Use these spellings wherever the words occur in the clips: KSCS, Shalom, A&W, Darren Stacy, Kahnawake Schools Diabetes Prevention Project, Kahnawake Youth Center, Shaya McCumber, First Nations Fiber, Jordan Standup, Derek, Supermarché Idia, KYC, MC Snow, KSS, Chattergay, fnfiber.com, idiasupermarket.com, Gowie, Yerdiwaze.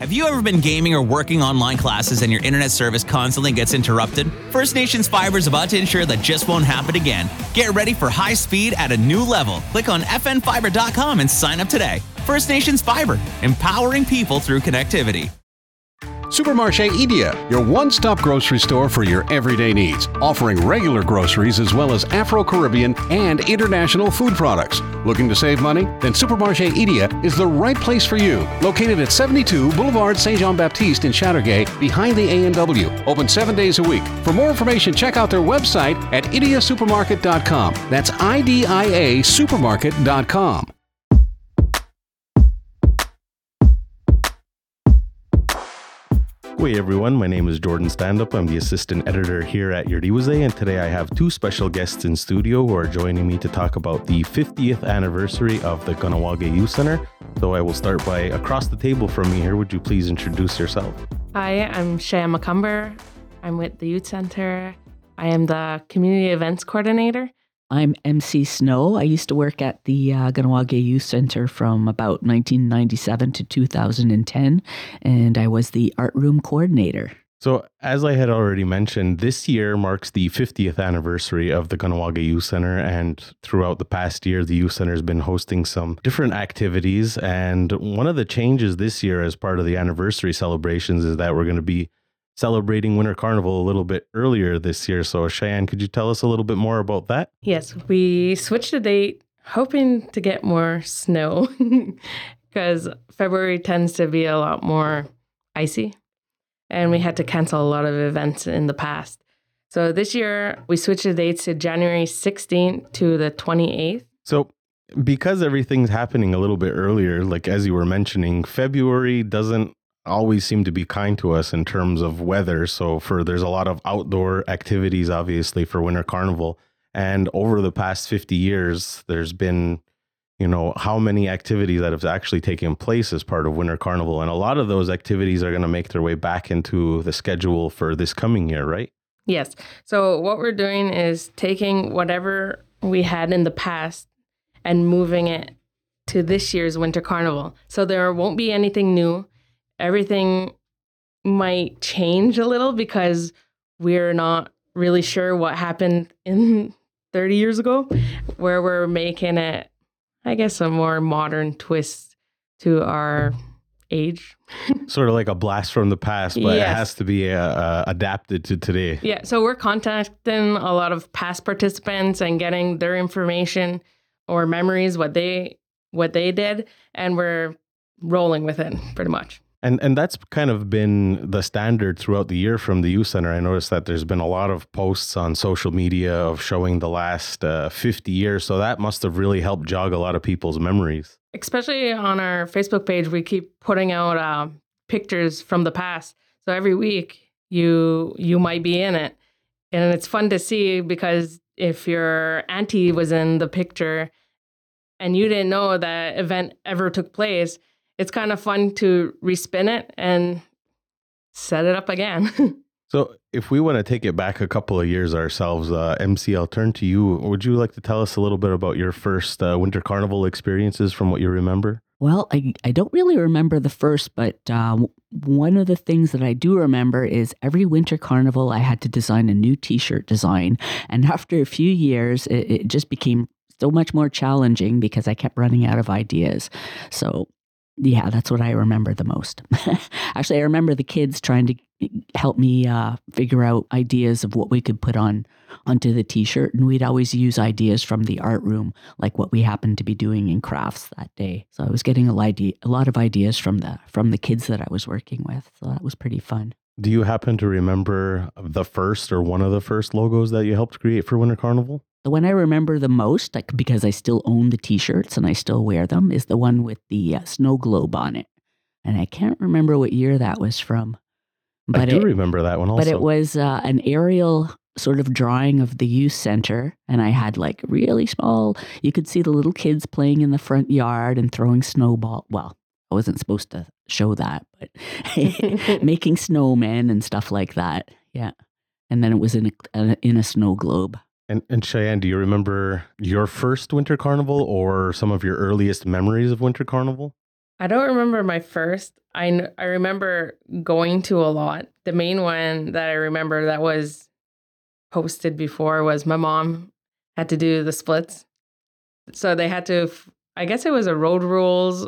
Have you ever been gaming or working online classes and your internet service constantly gets interrupted? First Nations Fiber is about to ensure that just won't happen again. Get ready for high speed at a new level. Click on fnfiber.com and sign up today. First Nations Fiber, empowering people through connectivity. Supermarché Idia, your one-stop grocery store for your everyday needs, offering regular groceries as well as Afro-Caribbean and international food products. Looking to save money? Then Supermarché Idia is the right place for you. Located at 72 Boulevard Saint-Jean-Baptiste in Chattergay, behind the A&W. Open 7 days a week. For more information, check out their website at idiasupermarket.com. That's I-D-I-A supermarket.com. Hey everyone, my name is Jordan Standup. I'm the assistant editor here at Yerdiwaze, and today I have two special guests in studio who are joining me to talk about the 50th anniversary of the Kahnawake Youth Center. So I will start by, across the table from me here, would you please introduce yourself? Hi, I'm Shaya McCumber. I'm with the Youth Center. I am the community events coordinator. I'm MC Snow. I used to work at the Kahnawake Youth Center from about 1997 to 2010, and I was the art room coordinator. So as I had already mentioned, this year marks the 50th anniversary of the Kahnawake Youth Center, and throughout the past year, the Youth Center has been hosting some different activities, and one of the changes this year as part of the anniversary celebrations is that we're going to be celebrating Winter Carnival a little bit earlier this year. So Cheyenne, could you tell us a little bit more about that? Yes, we switched the date hoping to get more snow because February tends to be a lot more icy, and we had to cancel a lot of events in the past. So this year we switched the dates to January 16th to the 28th. So because everything's happening a little bit earlier, like as you were mentioning, February doesn't always seem to be kind to us in terms of weather. So there's a lot of outdoor activities, obviously, for Winter Carnival. And over the past 50 years, there's been, you know, how many activities that have actually taken place as part of Winter Carnival. And a lot of those activities are going to make their way back into the schedule for this coming year, right? Yes. So what we're doing is taking whatever we had in the past and moving it to this year's Winter Carnival. So there won't be anything new. Everything might change a little because we're not really sure what happened in 30 years ago, where we're making it, I guess, a more modern twist to our age. Sort of like a blast from the past, but yes. It has to be adapted to today. Yeah, so we're contacting a lot of past participants and getting their information or memories, what they did, and we're rolling with it pretty much. And that's kind of been the standard throughout the year from the Youth Center. I noticed that there's been a lot of posts on social media of showing the last 50 years. So that must have really helped jog a lot of people's memories. Especially on our Facebook page, we keep putting out pictures from the past. So every week you might be in it. And it's fun to see because if your auntie was in the picture and you didn't know that event ever took place, it's kind of fun to respin it and set it up again. So if we want to take it back a couple of years ourselves, MC, I'll turn to you. Would you like to tell us a little bit about your first Winter Carnival experiences from what you remember? Well, I don't really remember the first, but one of the things that I do remember is every Winter Carnival I had to design a new T-shirt design. And after a few years, it just became so much more challenging because I kept running out of ideas. So yeah, that's what I remember the most. Actually, I remember the kids trying to help me figure out ideas of what we could put onto the T-shirt. And we'd always use ideas from the art room, like what we happened to be doing in crafts that day. So I was getting a lot of ideas from the kids that I was working with. So that was pretty fun. Do you happen to remember the first or one of the first logos that you helped create for Winter Carnival? The one I remember the most, like, because I still own the T-shirts and I still wear them, is the one with the snow globe on it. And I can't remember what year that was from. But I do remember that one also. But it was an aerial sort of drawing of the youth center. And I had like really small, you could see the little kids playing in the front yard and throwing snowball. Well, I wasn't supposed to show that, but making snowmen and stuff like that. Yeah. And then it was in a snow globe. And Cheyenne, do you remember your first Winter Carnival or some of your earliest memories of Winter Carnival? I don't remember my first. I remember going to a lot. The main one that I remember that was posted before was my mom had to do the splits. So they had to, I guess it was a road rules.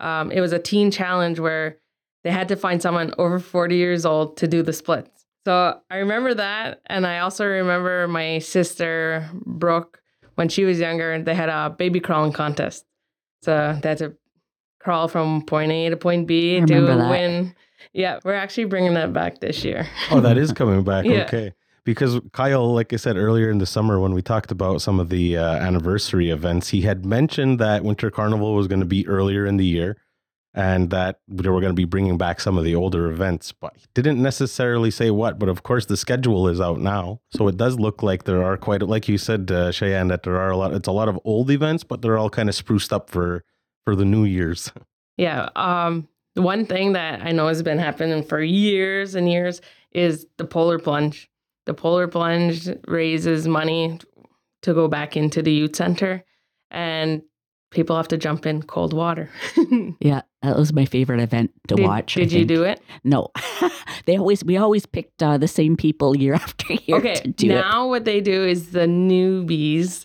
It was a teen challenge where they had to find someone over 40 years old to do the splits. So I remember that. And I also remember my sister, Brooke, when she was younger, they had a baby crawling contest. So they had to crawl from point A to point B to win. Yeah, we're actually bringing that back this year. Oh, that is coming back. Yeah. Okay. Because Kyle, like I said earlier in the summer, when we talked about some of the anniversary events, he had mentioned that Winter Carnival was going to be earlier in the year and that they were going to be bringing back some of the older events. But he didn't necessarily say what. But of course, the schedule is out now. So it does look like there are quite, like you said, Cheyenne, that there are a lot. It's a lot of old events, but they're all kind of spruced up for the New Year's. Yeah. The one thing that I know has been happening for years and years is the Polar Plunge. The Polar Plunge raises money to go back into the youth center, and people have to jump in cold water. Yeah, that was my favorite event to watch. Did you do it? No. We always picked the same people year after year to do it. Okay, now what they do is the newbies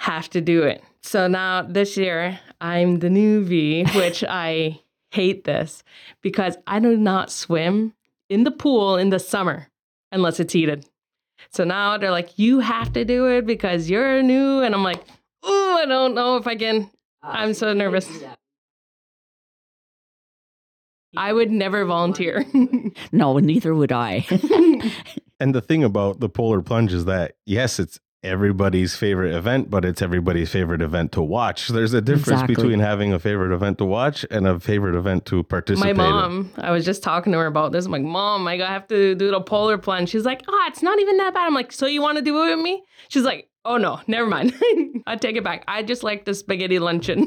have to do it. So now this year, I'm the newbie, which I hate this because I do not swim in the pool in the summer. Unless it's heated. So now they're like, you have to do it because you're new. And I'm like, oh, I don't know if I can. I'm so nervous. I would never volunteer. No, neither would I. And the thing about the Polar Plunge is that, yes, it's everybody's favorite event, but it's everybody's favorite event to watch. There's a difference between having a favorite event to watch and a favorite event to participate in. My mom, I was just talking to her about this. I'm like, Mom, I have to do the Polar Plunge. She's like, oh, it's not even that bad. I'm like, so you want to do it with me? She's like, oh, no, never mind. I take it back. I just like the spaghetti luncheon.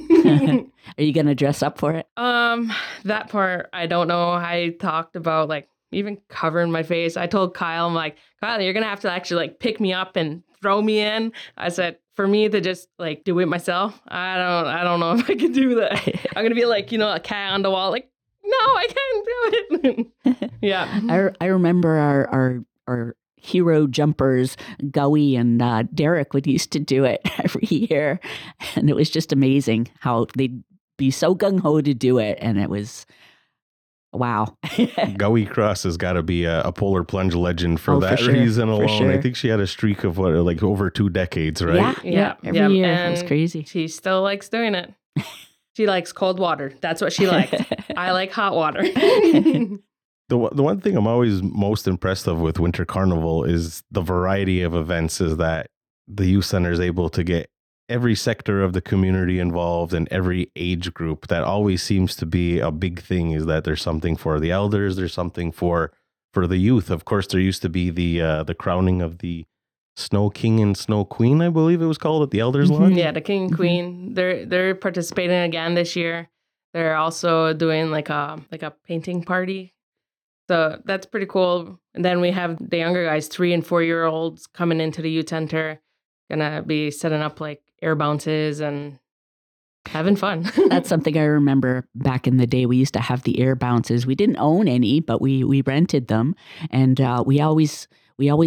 Are you going to dress up for it? That part, I don't know. I talked about even covering my face. I told Kyle, I'm like, Kyle, you're going to have to actually pick me up and throw me in. I said, for me to just do it myself, I don't know if I can do that. I'm going to be a cat on the wall. No, I can't do it. Yeah. I remember our hero jumpers, Gowie and Derek would used to do it every year. And it was just amazing how they'd be so gung-ho to do it. And it was... Wow. Gowie Cross has got to be a Polar Plunge legend for that reason alone. Sure. I think she had a streak of over 2 decades, right? Yeah. Every year. It's crazy. She still likes doing it. She likes cold water. That's what she likes. I like hot water. The one thing I'm always most impressed of with Winter Carnival is the variety of events is that the youth center is able to get every sector of the community involved and every age group. That always seems to be a big thing, is that there's something for the elders, there's something for the youth. Of course, there used to be the crowning of the Snow King and Snow Queen, I believe it was called, at the elders lodge. Yeah, the King and Queen. They're participating again this year. They're also doing a painting party. So that's pretty cool. And then we have the younger guys, 3 and 4 year olds, coming into the youth center, gonna be setting up air bounces and having fun. That's something I remember back in the day. We used to have the air bounces. We didn't own any, but we rented them, and we always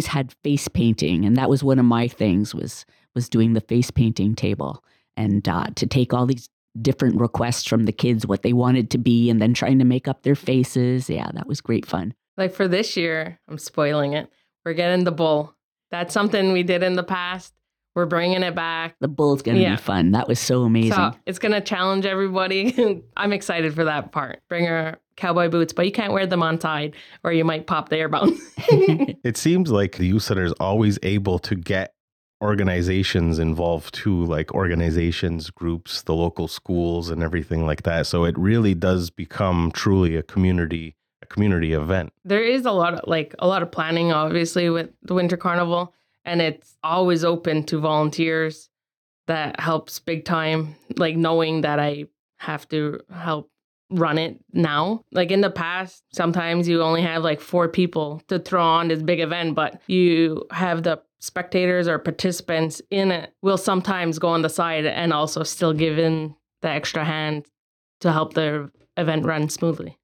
had face painting, and that was one of my things was doing the face painting table, and to take all these different requests from the kids, what they wanted to be, and then trying to make up their faces. Yeah, that was great fun. For this year, I'm spoiling it. We're getting the bull. That's something we did in the past. We're bringing it back. The bull's going to be fun. That was so amazing. So it's going to challenge everybody. I'm excited for that part. Bring her cowboy boots, but you can't wear them on side or you might pop the air bounce. It seems like the youth center is always able to get organizations involved too, organizations, groups, the local schools and everything like that. So it really does become truly a community event. There is a lot of planning, obviously, with the Winter Carnival. And it's always open to volunteers. That helps big time, knowing that I have to help run it now. In the past, sometimes you only have 4 people to throw on this big event, but you have the spectators or participants in it will sometimes go on the side and also still give in the extra hand to help their event run smoothly.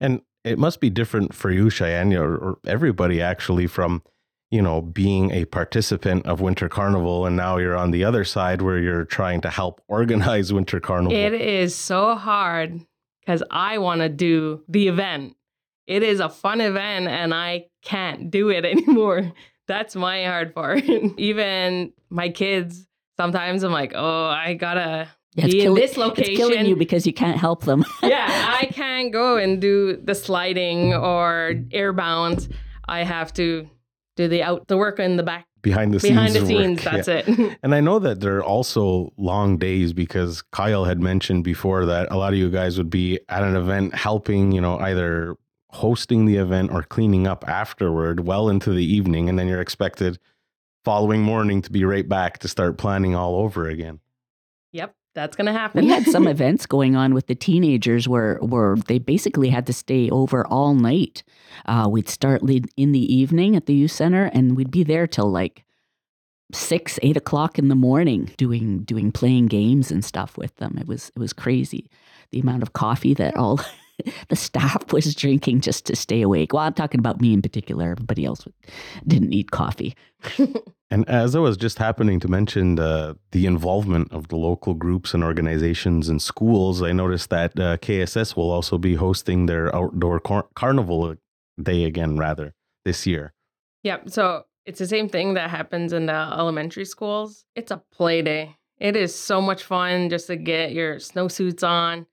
And it must be different for you, Cheyenne, or everybody actually, from, you know, being a participant of Winter Carnival, and now you're on the other side where you're trying to help organize Winter Carnival. It is so hard because I want to do the event. It is a fun event and I can't do it anymore. That's my hard part. Even my kids, sometimes I'm like, oh, I gotta be in this location. It's killing you because you can't help them. Yeah, I can't go and do the sliding or airbound. I have to do the work in the back. Behind the scenes, that's it. And I know that there are also long days, because Kyle had mentioned before that a lot of you guys would be at an event helping, you know, either hosting the event or cleaning up afterward well into the evening. And then you're expected following morning to be right back to start planning all over again. Yep, that's going to happen. We had some events going on with the teenagers where they basically had to stay over all night. We'd start in the evening at the youth center, and we'd be there till like 6, 8 o'clock in the morning doing playing games and stuff with them. It was crazy, the amount of coffee that all the staff was drinking just to stay awake. Well, I'm talking about me in particular. Everybody else didn't need coffee. And as I was just happening to mention the involvement of the local groups and organizations and schools, I noticed that KSS will also be hosting their outdoor carnival day again, rather, this year. Yep. So it's the same thing that happens in the elementary schools. It's a play day. It is so much fun just to get your snowsuits on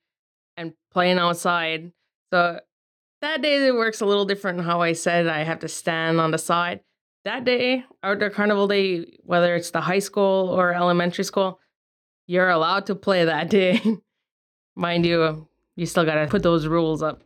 and playing outside. So that day it works a little different. How I said I have to stand on the side. That day, outdoor carnival day, whether it's the high school or elementary school, you're allowed to play that day. Mind you, you still got to put those rules up.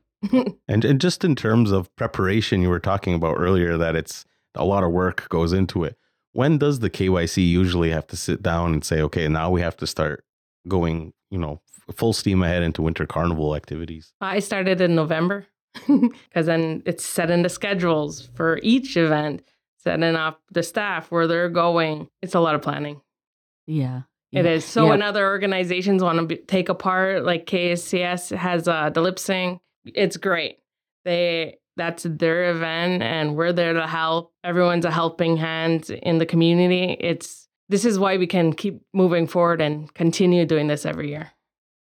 And just in terms of preparation, you were talking about earlier that it's a lot of work goes into it. When does the KYC usually have to sit down and say, okay, now we have to start going, you know, full steam ahead into Winter Carnival activities? I started in November because then it's setting the schedules for each event, setting up the staff where they're going. It's a lot of planning. Yeah. It is. So when other organizations want to take a part, like KSCS has the lip sync, it's great. That's their event and we're there to help. Everyone's a helping hand in the community. This is why we can keep moving forward and continue doing this every year.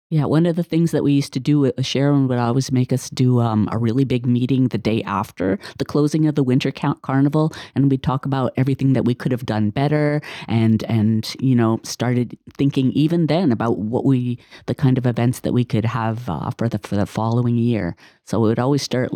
Yeah, one of the things that we used to do, Sharon would always make us do a really big meeting the day after the closing of the Winter Carnival, and we'd talk about everything that we could have done better, and you know, started thinking even then about the kind of events that we could have for the following year. So we would always start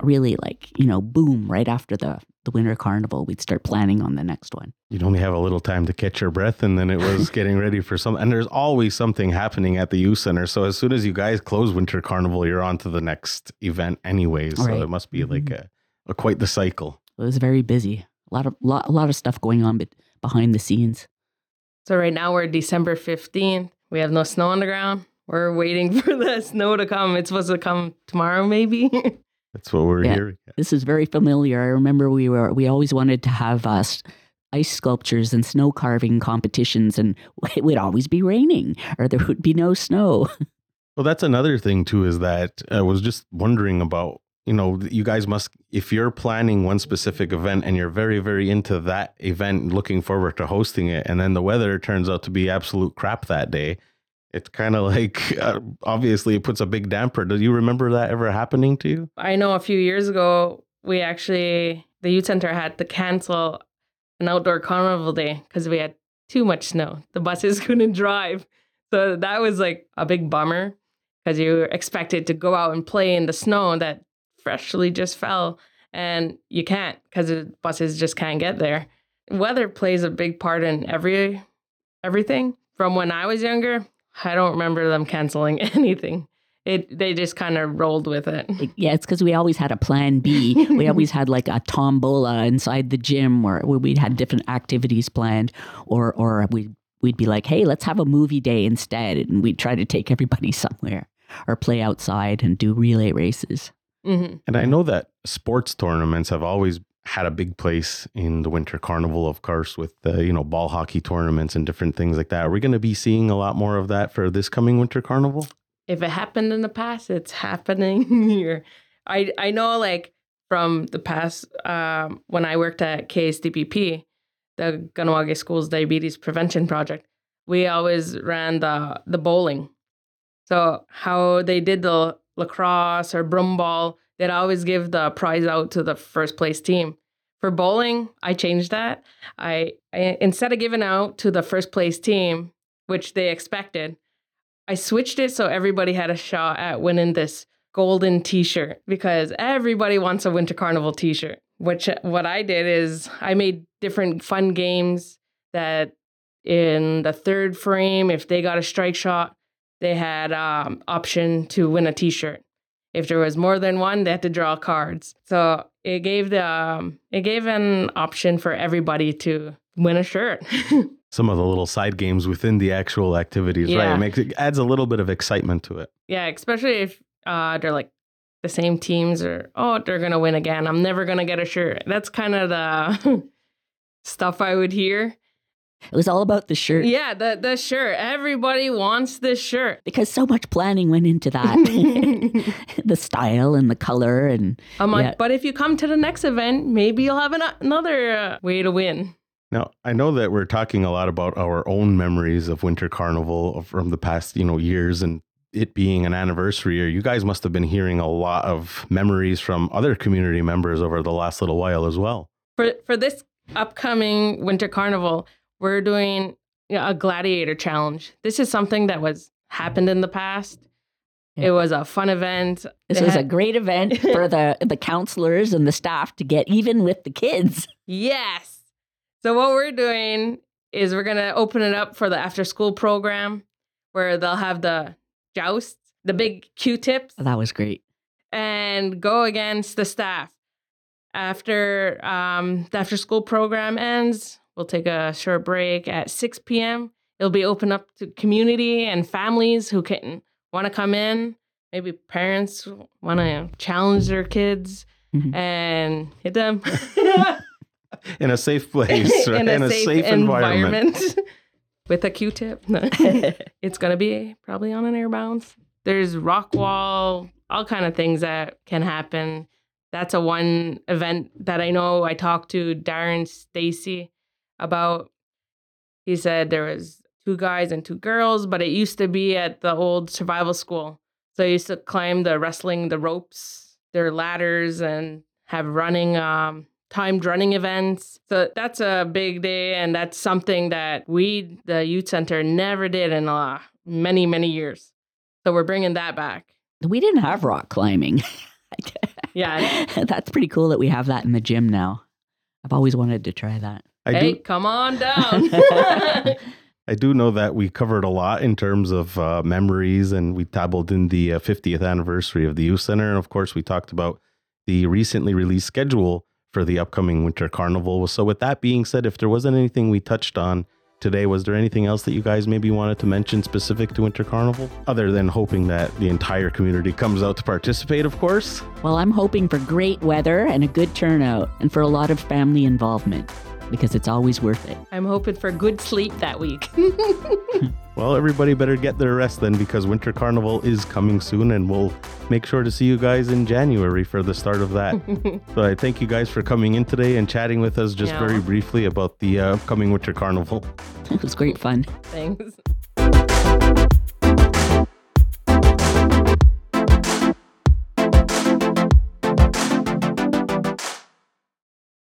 boom, right after the Winter Carnival, we'd start planning on the next one. You'd only have a little time to catch your breath, and then it was getting ready for something. And there's always something happening at the youth center. So as soon as you guys close Winter Carnival, you're on to the next event anyways. Right. So it must be like a quite the cycle. It was very busy. A lot of stuff going on behind the scenes. So right now we're December 15th. We have no snow on the ground. We're waiting for the snow to come. It's supposed to come tomorrow, maybe. That's what we're hearing. Yeah. This is very familiar. I remember we always wanted to have ice sculptures and snow carving competitions, and it would always be raining or there would be no snow. Well, that's another thing too, is that I was just wondering about, you know, you guys must, if you're planning one specific event and you're very, very into that event, looking forward to hosting it, and then the weather turns out to be absolute crap that day. It's kind of like, obviously, it puts a big damper. Do you remember that ever happening to you? I know a few years ago, the youth center had to cancel an outdoor carnival day because we had too much snow. The buses couldn't drive. So that was like a big bummer because you were expected to go out and play in the snow that freshly just fell. And you can't because the buses just can't get there. Weather plays a big part in everything. From when I was younger, I don't remember them canceling anything. They just kind of rolled with it. Yeah, it's because we always had a plan B. We always had like a tombola inside the gym where we'd had different activities planned, or we'd be like, hey, let's have a movie day instead. And we'd try to take everybody somewhere or play outside and do relay races. Mm-hmm. And I know that sports tournaments have always had a big place in the Winter Carnival, of course, with the, you know, ball hockey tournaments and different things like that. Are we going to be seeing a lot more of that for this coming Winter Carnival? if it happened in the past, it's happening here. I know, like, from the past, when I worked at KSDPP, the Kahnawake Schools Diabetes Prevention Project, we always ran the bowling. So how they did the lacrosse or broomball, they'd always give the prize out to the first place team. For bowling, I changed that. I instead of giving out to the first place team, which they expected, I switched it so everybody had a shot at winning this golden t-shirt, because everybody wants a Winter Carnival t-shirt. Which what I did is I made different fun games that in the third frame, if they got a strike shot, they had option to win a t-shirt. If there was more than one, they had to draw cards. So it gave an option for everybody to win a shirt. Some of the little side games within the actual activities, yeah. Right? It adds a little bit of excitement to it. Yeah, especially if they're like the same teams, or, oh, they're going to win again. I'm never going to get a shirt. That's kind of the stuff I would hear. It was all about the shirt. Yeah, the shirt. Everybody wants the shirt. Because so much planning went into that. The style and the color. And I'm like, yeah. But if you come to the next event, maybe you'll have another way to win. Now, I know that we're talking a lot about our own memories of Winter Carnival from the past, years, and it being an anniversary year. You guys must have been hearing a lot of memories from other community members over the last little while as well. For this upcoming Winter Carnival, we're doing a gladiator challenge. This is something that happened in the past. Yeah. It was a fun event. This was a great event for the counselors and the staff to get even with the kids. Yes. So what we're doing is we're going to open it up for the after-school program, where they'll have the joust, the big Q-tips. That was great. And go against the staff. After the after-school program ends, we'll take a short break at 6 p.m. It'll be open up to community and families who want to come in. Maybe parents want to challenge their kids and hit them. In a safe place. Right? In a safe environment. With a Q-tip. No. It's going to be probably on an air bounce. There's rock wall, all kind of things that can happen. That's one event that I know I talked to Darren Stacy about. He said there was 2 guys and 2 girls, but it used to be at the old survival school. So I used to climb the ropes, their ladders, and have running, timed running events. So that's a big day, and that's something that we, the youth center, never did in many, many years. So we're bringing that back. We didn't have rock climbing. Yeah. That's pretty cool that we have that in the gym now. I've always wanted to try that. Come on down. I do know that we covered a lot in terms of memories, and we dabbled in the 50th anniversary of the Youth Center. And of course, we talked about the recently released schedule for the upcoming Winter Carnival. So with that being said, if there wasn't anything we touched on today, was there anything else that you guys maybe wanted to mention specific to Winter Carnival, other than hoping that the entire community comes out to participate, of course? Well, I'm hoping for great weather and a good turnout, and for a lot of family involvement, because it's always worth it. I'm hoping for good sleep that week. Well, everybody better get their rest then, because Winter Carnival is coming soon, and we'll make sure to see you guys in January for the start of that. So I thank you guys for coming in today and chatting with us just very briefly about the upcoming Winter Carnival. It was great fun. Thanks.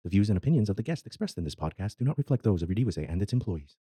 The views and opinions of the guests expressed in this podcast do not reflect those of Yerdiwaze and its employees.